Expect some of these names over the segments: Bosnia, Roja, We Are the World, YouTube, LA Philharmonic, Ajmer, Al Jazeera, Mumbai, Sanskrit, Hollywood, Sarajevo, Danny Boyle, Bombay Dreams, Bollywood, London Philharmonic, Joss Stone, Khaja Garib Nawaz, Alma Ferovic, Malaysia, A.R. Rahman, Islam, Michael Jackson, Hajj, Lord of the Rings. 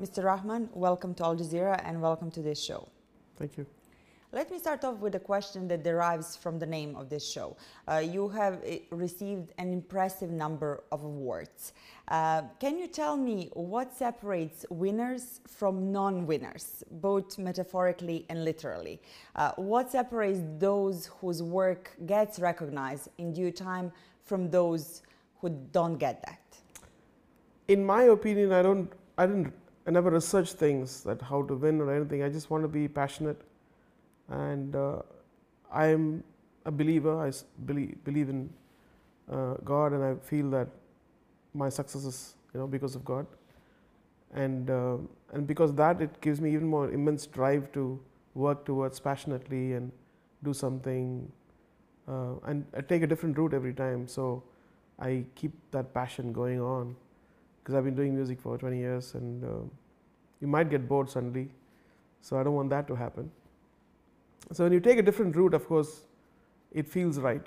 Mr. Rahman, welcome to Al Jazeera and welcome to this show. Thank you. Let me start off with a question that derives from the name of this show. You have received an impressive number of awards. Can you tell me what separates winners from non-winners, both metaphorically and literally? What separates those whose work gets recognized in due time from those who don't get that? In my opinion, I never research things that how to win or anything. I just want to be passionate. And I'm a believer. I believe in God, and I feel that my success is, because of God, and because of that, it gives me even more immense drive to work towards passionately and do something, and I take a different route every time. So I keep that passion going on because I've been doing music for 20 years, and you might get bored suddenly. So I don't want that to happen. So when you take a different route, of course, it feels right.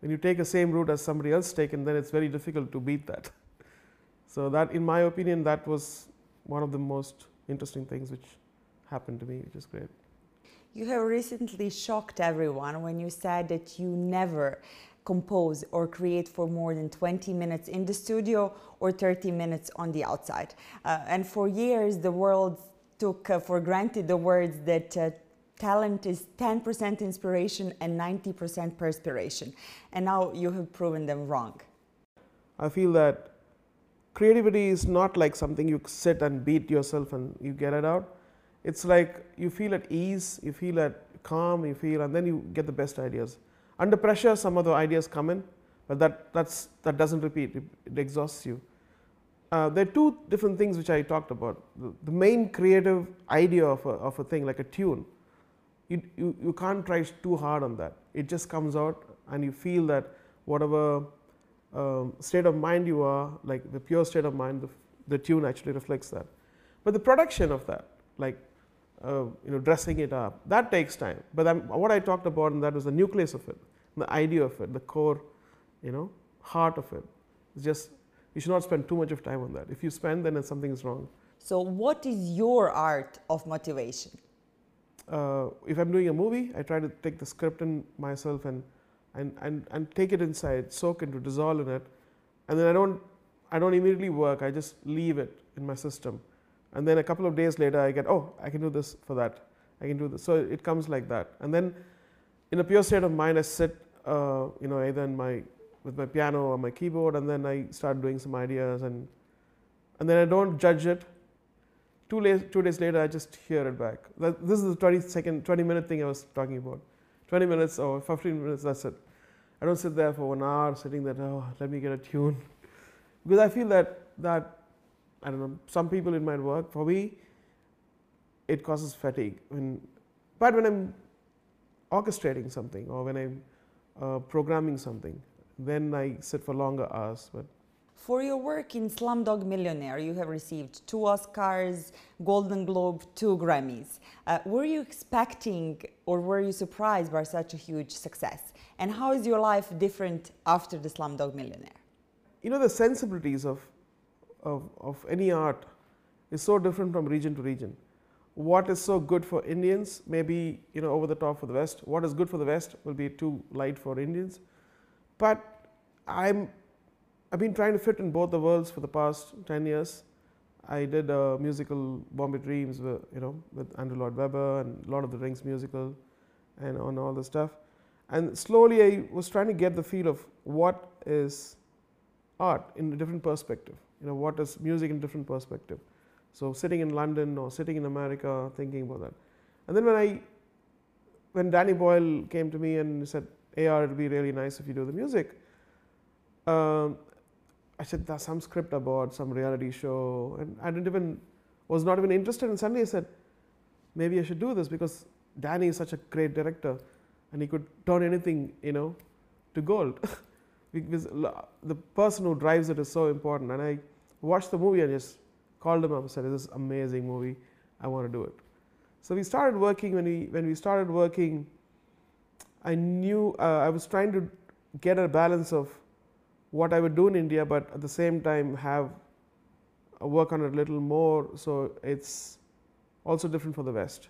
When you take the same route as somebody else taken, then it's very difficult to beat that. So that, in my opinion, that was one of the most interesting things which happened to me, which is great. You have recently shocked everyone when you said that you never compose or create for more than 20 minutes in the studio or 30 minutes on the outside. And for years, the world took for granted the words that talent is 10% inspiration and 90% perspiration. And now you have proven them wrong. I feel that creativity is not like something you sit and beat yourself and you get it out. It's like you feel at ease, you feel at calm, you feel, and then you get the best ideas. Under pressure, some other ideas come in, but that doesn't repeat. It exhausts you. There are two different things which I talked about. The main creative idea of a thing, like a tune, you can't try too hard on that. It just comes out and you feel that whatever state of mind you are, like the pure state of mind, the tune actually reflects that. But the production of that, like dressing it up, that takes time. But what I talked about in that was the nucleus of it, the idea of it, the core, heart of it. It's just, you should not spend too much of time on that. If you spend, then something is wrong. So what is your art of motivation? If I'm doing a movie, I try to take the script in myself and take it inside, soak into, dissolve in it, and then I don't immediately work. I just leave it in my system, and then a couple of days later, I get, oh, I can do this for that. I can do this. So it comes like that, and then in a pure state of mind, I sit, either with my piano or my keyboard, and then I start doing some ideas, and then I don't judge it. 2 days later, I just hear it back. This is the 20-minute thing I was talking about. 20 minutes or 15 minutes, that's it. I don't sit there for 1 hour sitting there, oh, let me get a tune. Because I feel that, I don't know, some people it might work. For me, it causes fatigue. But when I'm orchestrating something or when I'm programming something, then I sit for longer hours. But for your work in Slumdog Millionaire, you have received 2 Oscars, Golden Globe, 2 Grammys. Were you expecting or were you surprised by such a huge success? And how is your life different after the Slumdog Millionaire? The sensibilities of any art is so different from region to region. What is so good for Indians may be, over the top for the West. What is good for the West will be too light for Indians. But I've been trying to fit in both the worlds for the past 10 years. I did a musical, Bombay Dreams, with Andrew Lloyd Webber and Lord of the Rings musical and on all the stuff. And slowly I was trying to get the feel of what is art in a different perspective. What is music in a different perspective. So sitting in London or sitting in America, thinking about that. And then when Danny Boyle came to me and said, A.R., it'd be really nice if you do the music. I said, there's some script about some reality show, and I was not even interested, and suddenly I said, maybe I should do this because Danny is such a great director and he could turn anything, to gold. Because the person who drives it is so important, and I watched the movie and just called him up and said, this is an amazing movie, I want to do it. So we started working. When we started working, I knew I was trying to get a balance of what I would do in India, but at the same time have work on it a little more, so it's also different for the West.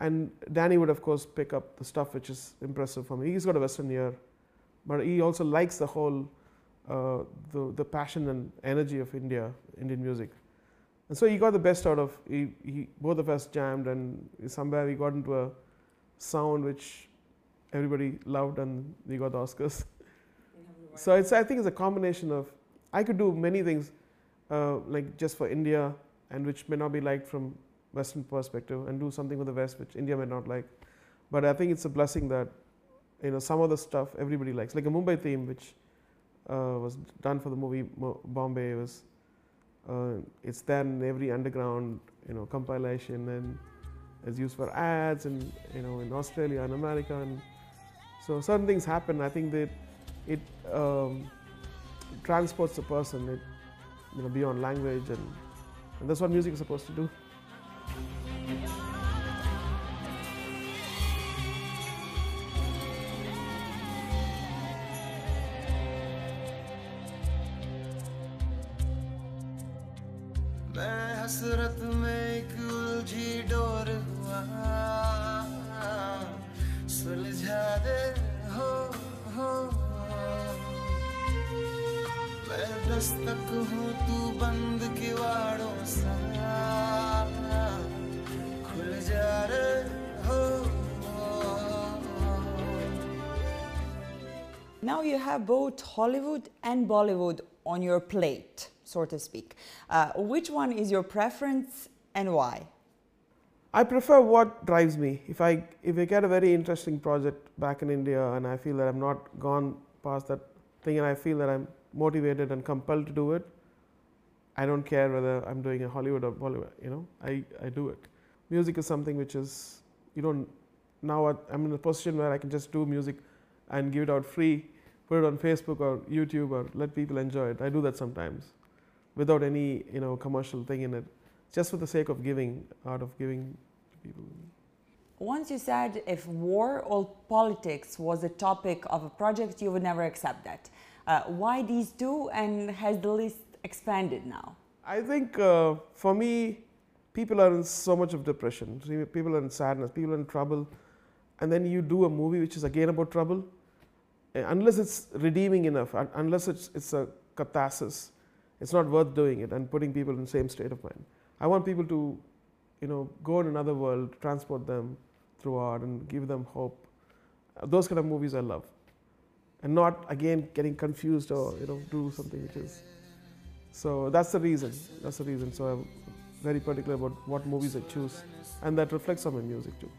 And Danny would of course pick up the stuff which is impressive for me. He's got a Western ear, but he also likes the whole the passion and energy of Indian music. And so he got the best out of, both of us jammed, and somewhere we got into a sound which everybody loved, and we got the Oscars. So it's, I think it's a combination of, I could do many things like just for India and which may not be liked from Western perspective, and do something for the West which India may not like. But I think it's a blessing that, you know, some of the stuff everybody likes. Like a Mumbai theme which was done for the movie Bombay was, it's there in every underground, you know, compilation, and it's used for ads, and you know, in Australia and America, and so certain things happen. I think that it transports the person, it, you know, beyond language, and that's what music is supposed to do. Now you have both Hollywood and Bollywood on your plate, so to speak. Which one is your preference and why? I prefer what drives me. If I get a very interesting project back in India and I feel that I'm not gone past that thing, and I feel that I'm motivated and compelled to do it, I don't care whether I'm doing a Hollywood or Bollywood, you know, I do it. Music is something which is, you don't, now I'm in a position where I can just do music and give it out free, put it on Facebook or YouTube, or let people enjoy it. I do that sometimes without any, you know, commercial thing in it, just for the sake of giving, out of giving to people. Once you said if war or politics was a topic of a project, you would never accept that. Why these two, and has the list expanded now? I think for me, people are in so much of depression, people are in sadness, people are in trouble, and then you do a movie which is again about trouble, unless it's redeeming enough, unless it's a catharsis, it's not worth doing it and putting people in the same state of mind. I want people to, you know, go in another world, transport them through art and give them hope. Those kind of movies I love, and not again getting confused or, you know, do something which is. So that's the reason. That's the reason. So I'm very particular about what movies I choose, and that reflects on my music too.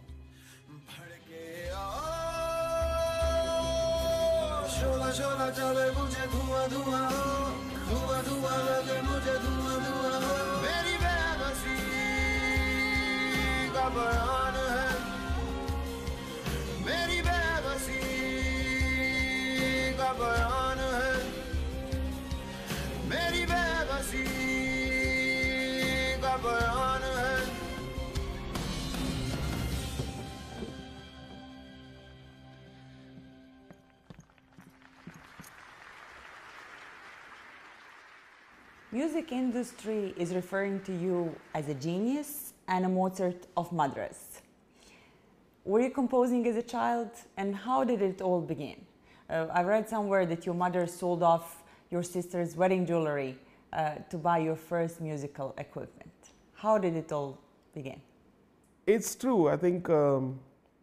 Music industry is referring to you as a genius and a Mozart of Madras. Were you composing as a child, and how did it all begin? I read somewhere that your mother sold off your sister's wedding jewelry to buy your first musical equipment. How did it all begin? It's true. I think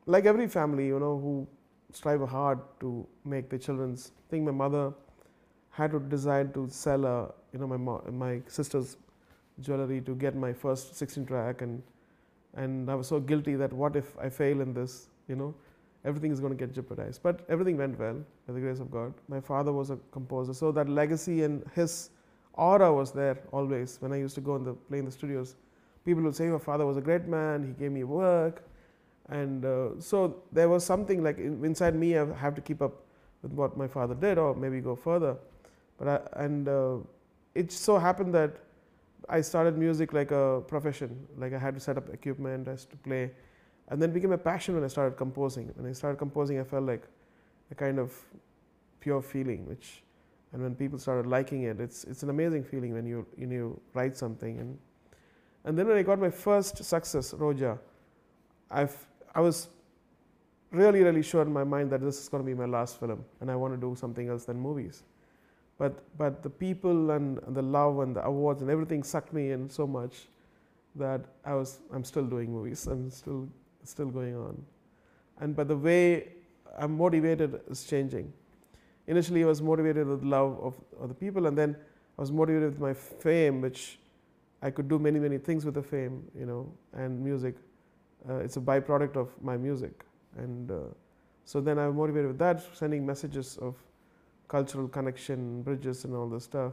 like every family, you know, who strive hard to make their children's, I think my mother had to decide to sell a, you know, my sister's jewelry to get my first 16-track, and I was so guilty that what if I fail in this, you know, everything is going to get jeopardized. But everything went well by the grace of God. My father was a composer, so that legacy and his aura was there always. When I used to go and play in the studios, people would say, "Your father was a great man. He gave me work," and so there was something like inside me. I have to keep up with what my father did, or maybe go further. But it so happened that I started music like a profession. Like I had to set up equipment, I had to play, and then it became a passion when I started composing. When I started composing, I felt like a kind of pure feeling, which And when people started liking it, it's an amazing feeling when you write something. And then when I got my first success, Roja, I was really sure in my mind that this is going to be my last film, and I want to do something else than movies. But the people and the love and the awards and everything sucked me in so much that I'm still doing movies. I'm still going on. But the way I'm motivated is changing. Initially, I was motivated with love of the people, and then I was motivated with my fame, which I could do many things with the fame, and music. It's a byproduct of my music. So then I was motivated with that, sending messages of cultural connection, bridges and all this stuff.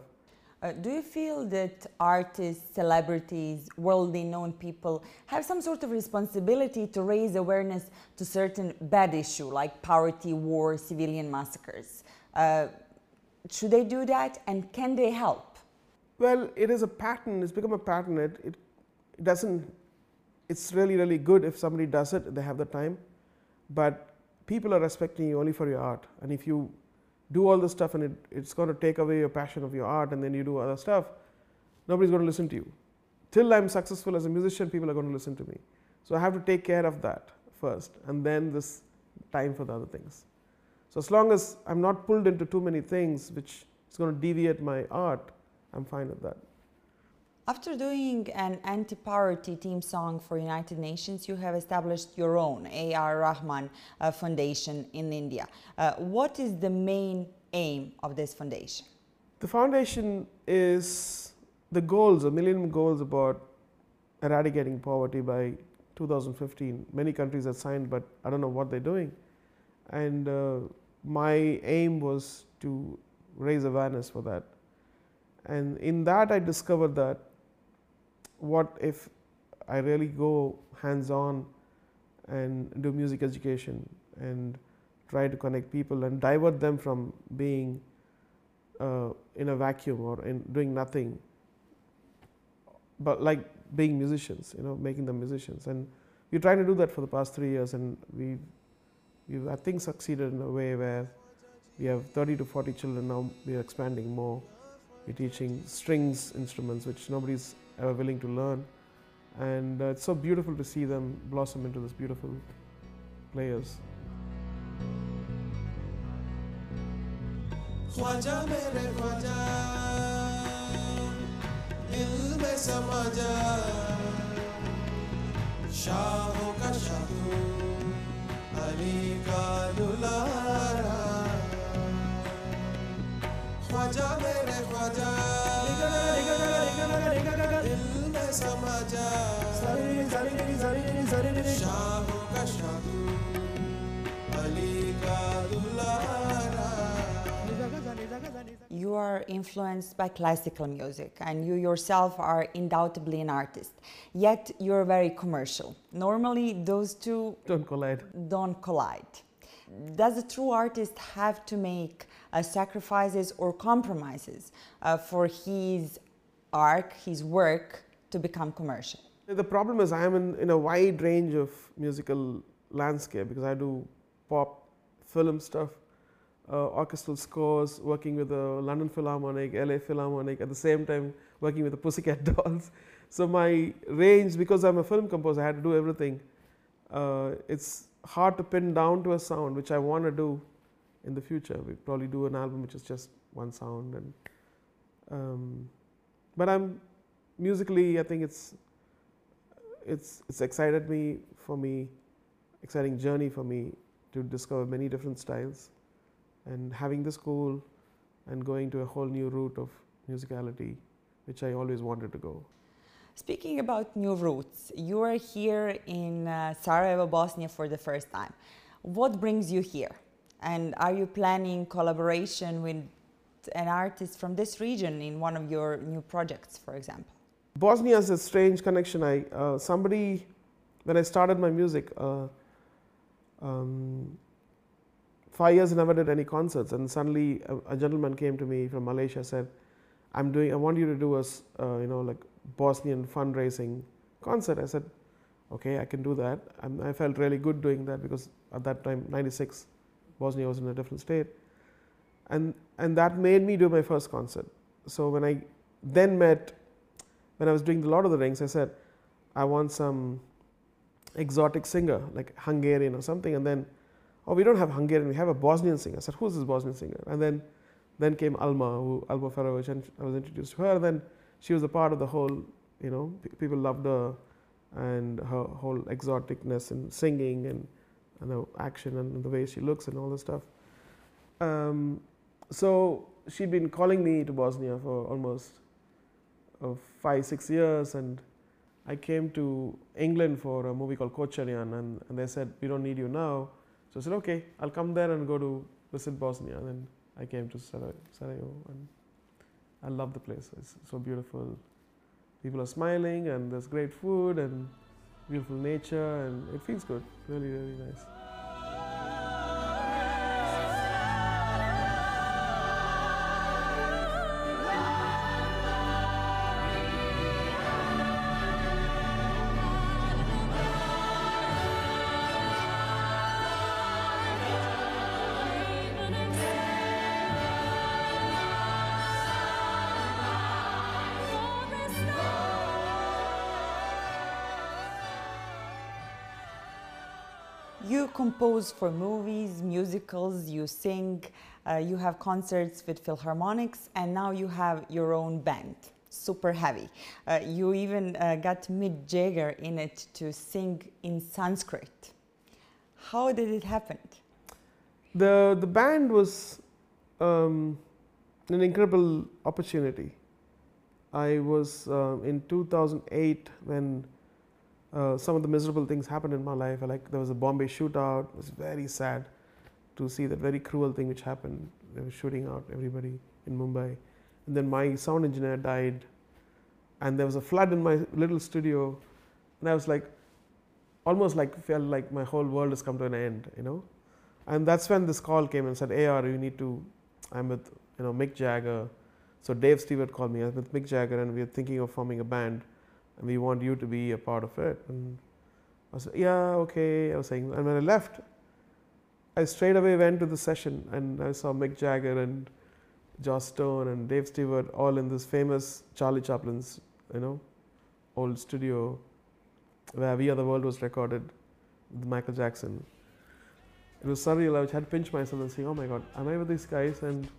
Do you feel that artists, celebrities, worldly known people have some sort of responsibility to raise awareness to certain bad issues like poverty, war, civilian massacres? Should they do that, and can they help? Well, it is a pattern. It's become a pattern. It doesn't. It's really good if somebody does it. They have the time, but people are respecting you only for your art, and if you do all this stuff and it's going to take away your passion of your art and then you do other stuff, nobody's going to listen to you. Till I'm successful as a musician, people are going to listen to me. So I have to take care of that first, and then this time for the other things. So as long as I'm not pulled into too many things which is going to deviate my art, I'm fine with that. After doing an anti-poverty theme song for United Nations, you have established your own A.R. Rahman Foundation in India. What is the main aim of this foundation? The foundation is the goals, the Millennium Goals, about eradicating poverty by 2015. Many countries have signed, but I don't know what they're doing. My aim was to raise awareness for that. And in that, I discovered that what if I really go hands-on and do music education and try to connect people and divert them from being in a vacuum or in doing nothing, but like being musicians, making them musicians. And we're trying to do that for the past 3 years, and we've I think succeeded in a way where we have 30 to 40 children now. We're expanding more. We're teaching strings instruments, which nobody's ever willing to learn. It's so beautiful to see them blossom into these beautiful players. You are influenced by classical music, and you yourself are undoubtedly an artist, yet you're very commercial. Normally those two don't collide. Does a true artist have to make sacrifices or compromises for his art, his work, to become commercial? The problem is I am in a wide range of musical landscape, because I do pop, film stuff, orchestral scores, working with the London Philharmonic, LA Philharmonic, at the same time working with the Pussycat Dolls. So my range, because I'm a film composer, I had to do everything. It's hard to pin down to a sound, which I want to do in the future. We'll probably do an album which is just one sound. But I'm musically, I think it's excited me, for me, exciting journey for me to discover many different styles, and having this goal and going to a whole new route of musicality, which I always wanted to go. Speaking about new routes, you are here in Sarajevo, Bosnia for the first time. What brings you here? And are you planning collaboration with an artist from this region in one of your new projects, for example? Bosnia has a strange connection. When I started my music, 5 years I never did any concerts, and suddenly a gentleman came to me from Malaysia, said, I want you to do a, like Bosnian fundraising concert. I said, okay, I can do that. I felt really good doing that, because at that time, '96, Bosnia was in a different state. And that made me do my first concert. So when I then met, when I was doing the Lord of the Rings, I said, I want some exotic singer, like Hungarian or something. And then, oh, we don't have Hungarian, we have a Bosnian singer. I said, who's this Bosnian singer? And then came Alma Ferovic, and I was introduced to her. And then she was a part of the whole, you know, people loved her and her whole exoticness and singing and the action and the way she looks and all this stuff. So she'd been calling me to Bosnia for almost 5-6 years, and I came to England for a movie called Kocharyan, and they said, we don't need you now. So I said, okay, I'll come there and go to visit Bosnia. And then I came to Sarajevo, and I love the place. It's so beautiful. People are smiling, and there's great food and beautiful nature, and it feels good, really, really nice. You compose for movies, musicals, you sing, you have concerts with Philharmonics, and now you have your own band, Superheavy. You even got Mick Jagger in it to sing in Sanskrit. How did it happen? The band was an incredible opportunity. I was in 2008 when some of the miserable things happened in my life. Like there was a Bombay shootout. It was very sad to see that very cruel thing which happened. They were shooting out everybody in Mumbai. And then my sound engineer died. And there was a flood in my little studio. And I was like, almost like felt like my whole world has come to an end, you know? And that's when this call came and said, AR, you need to, I'm with, you know, Mick Jagger. So Dave Stewart called me, I'm with Mick Jagger, and we're thinking of forming a band. And we want you to be a part of it. And I said, yeah, okay. I was saying, and when I left, I straight away went to the session, and I saw Mick Jagger and Joss Stone and Dave Stewart all in this famous Charlie Chaplin's, you know, old studio where We Are the World was recorded with Michael Jackson. It was surreal. I had to pinch myself and say, oh my God, am I with these guys? And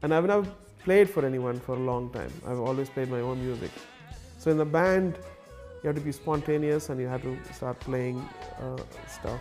I've never played for anyone for a long time. I've always played my own music. So in the band, you have to be spontaneous and you have to start playing stuff.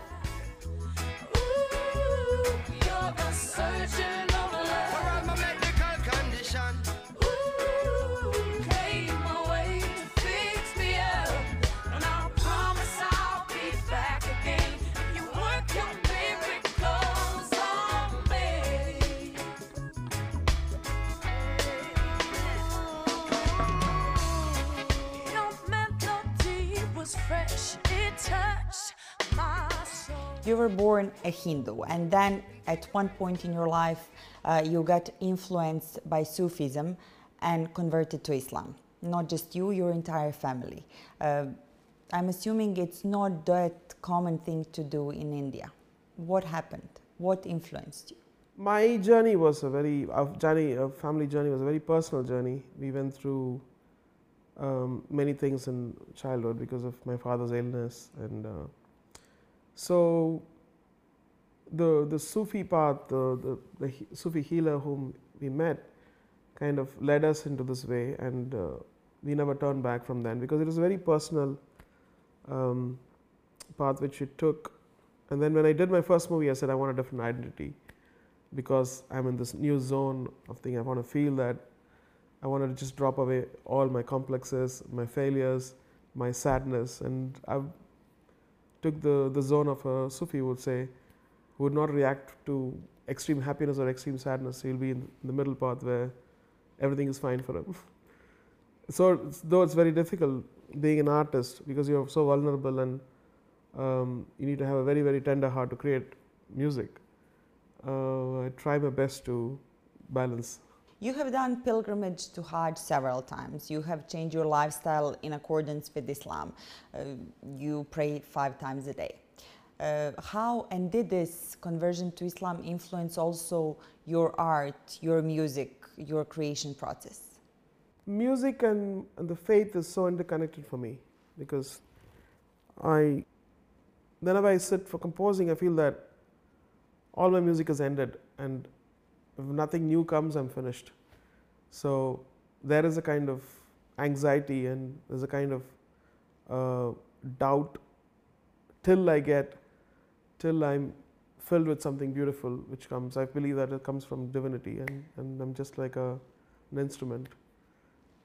You were born a Hindu, and then at one point in your life, you got influenced by Sufism and converted to Islam. Not just you, your entire family. I'm assuming it's not that common thing to do in India. What happened? What influenced you? My journey was a very, our family journey was a very personal journey. We went through many things in childhood because of my father's illness, and so the Sufi path, the Sufi healer whom we met kind of led us into this way, and we never turned back from then because it was a very personal path which we took. And then when I did my first movie, I said, I want a different identity because I'm in this new zone of thing. I want to feel that. I wanted to just drop away all my complexes, my failures, my sadness, and I've took the zone of a Sufi would say, who would not react to extreme happiness or extreme sadness. He'll be in the middle path where everything is fine for him. So though it's very difficult being an artist because you're so vulnerable, and you need to have a very, very tender heart to create music, I try my best to balance. You have done pilgrimage to Hajj several times. You have changed your lifestyle in accordance with Islam. You pray 5 times a day. How and did this conversion to Islam influence also your art, your music, your creation process? Music and the faith is so interconnected for me, because whenever I sit for composing, I feel that all my music is ended, and if nothing new comes, I'm finished. So there is a kind of anxiety, and there's a kind of doubt till I'm filled with something beautiful which comes. I believe that it comes from divinity, and I'm just like an instrument.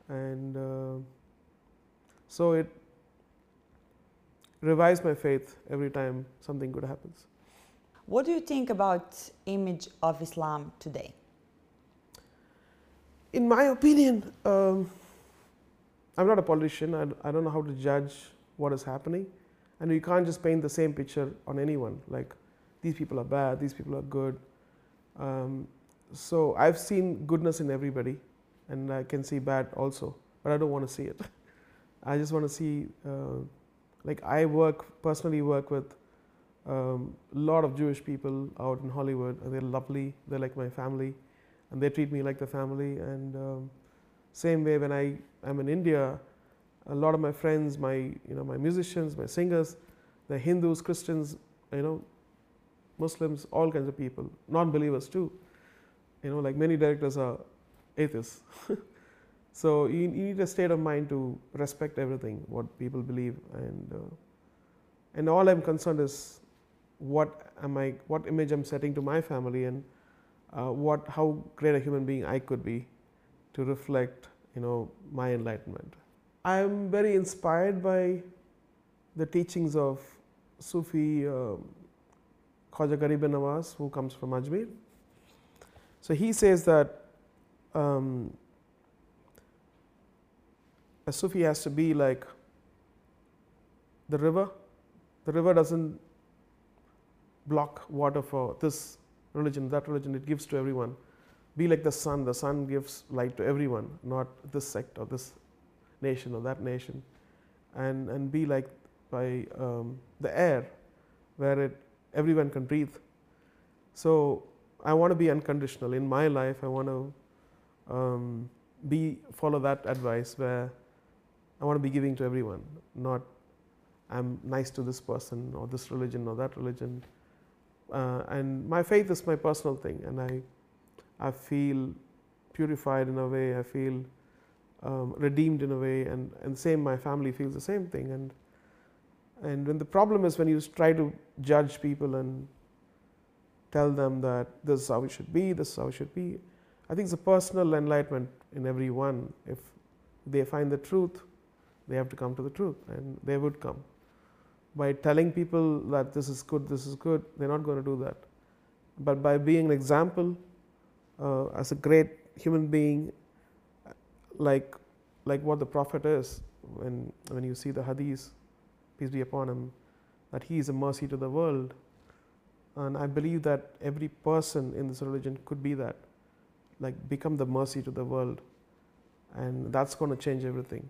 And so it revives my faith every time something good happens. What do you think about image of Islam today? In my opinion, I'm not a politician. I don't know how to judge what is happening. And you can't just paint the same picture on anyone, like these people are bad, these people are good. So I've seen goodness in everybody, and I can see bad also, but I don't want to see it. I just want to see, like I personally work with a lot of Jewish people out in Hollywood, and they're lovely, they're like my family, and they treat me like the family. And same way when I am in India, a lot of my friends, my musicians, my singers, they're Hindus, Christians, Muslims, all kinds of people, non-believers too. Like many directors are atheists. So you need a state of mind to respect everything, what people believe, and all I'm concerned is what image I'm setting to my family, and how great a human being I could be to reflect, my enlightenment. I'm very inspired by the teachings of Sufi Khaja Garib Nawaz, who comes from Ajmer. So he says that a Sufi has to be like the river. The river doesn't block water for this religion, that religion, it gives to everyone. Be like the sun gives light to everyone, not this sect or this nation or that nation, and be like by the air, where everyone can breathe. So I want to be unconditional in my life. I want to follow that advice, where I want to be giving to everyone, not I'm nice to this person or this religion or that religion. And my faith is my personal thing, and I feel purified in a way. I feel redeemed in a way, and same my family feels the same thing, and when the problem is when you try to judge people and tell them that this is how it should be, I think it's a personal enlightenment in everyone. If they find the truth, they have to come to the truth, and they would come. By telling people that this is good, they're not going to do that. But by being an example, as a great human being, like what the Prophet is, when you see the Hadith, peace be upon him, that he is a mercy to the world. And I believe that every person in this religion could be that, become the mercy to the world. And that's going to change everything.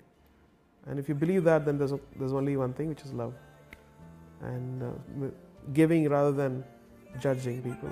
And if you believe that, then there's only one thing, which is love. And giving rather than judging people.